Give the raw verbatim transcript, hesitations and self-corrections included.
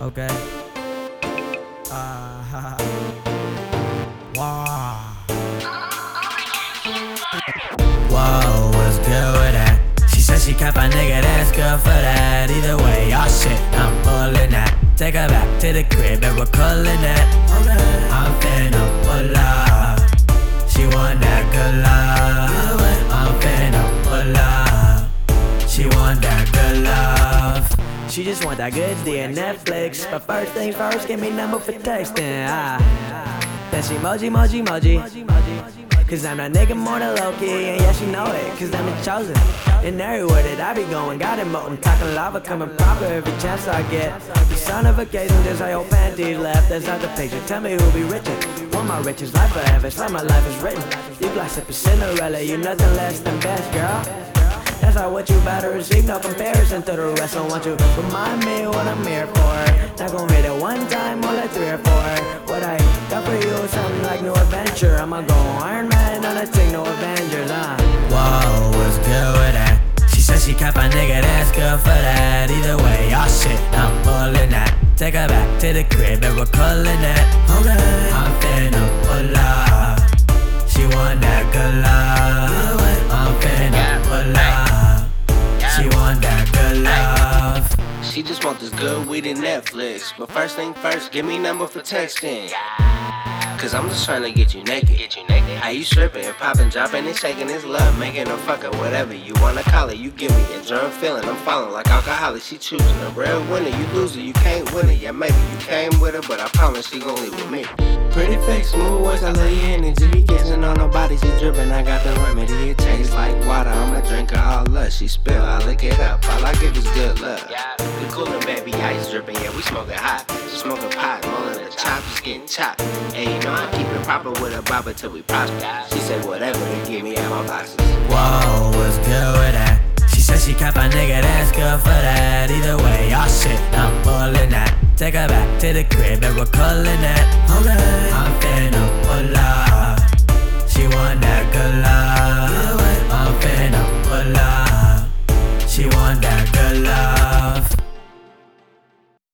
Okay. Uh, wow. Whoa, what's good with that? She said she kept my nigga, that's good for that. Either way, y'all shit, I'm pulling that. Take her back to the crib and we're calling it. I'm finna pull up. She want that good love. I'm finna pull up. She want that good love. She just want that good D and Netflix. But first thing first, give me number for texting. Ah. Then she moji, moji, moji. Cause I'm that nigga more than low-key. And yeah, she know it, cause I'm the chosen. And everywhere that I be going, got it molten. Talking lava coming proper every chance I get. The son of a case, and there's like old panties left. That's not the picture, tell me who'll be richer. Want my richest life forever, it's like my life is written. You black sippin' Cinderella, you nothing less than best, girl. That's not what you better receive, no comparison to the rest. I want you to remind me what I'm here for. Not gon' read it one time or like three or four. What I got for you, something like new adventure. I'ma go Iron Man on a thing, no Avengers, huh? Whoa, what's good with that? She said she kept my nigga, that's good for that. Either way, y'all shit, I'm pulling that. Take her back to the crib and we're calling it. Okay. I'm finna pull up. She want that good love. I'm finna pull up. She just want this good weed and Netflix. But first thing first, give me number for texting. Cause I'm just tryna get you naked. Get you naked. How you stripping, popping, dropping and shaking is love. Making a fucker, whatever you wanna call it. You give me a germ feeling, I'm falling like alcoholic. She choosing a real winner, you loser, you can't win it. Yeah, maybe you came with her, but I promise she gon' leave with me. Pretty face, smooth words, I love your energy. Be kissing on nobody, she dripping, I got the remedy. It tastes like water, I'm a drinker, all love. She spill, I lick it up, all I give is good love. Coolin' baby, ice drippin', yeah, we smokin' hot. Smokin' pot, rollin' the chop, just gettin' chopped. And you know I keep it proper with a bopper till we prosper. She said whatever to get me out my boxes. Whoa, what's good with that? She said she kept my nigga, that's good for that. Either way, y'all shit, I'm pullin' that. Take her back to the crib and we're callin' that. Okay. I'm finna pull up. She want that.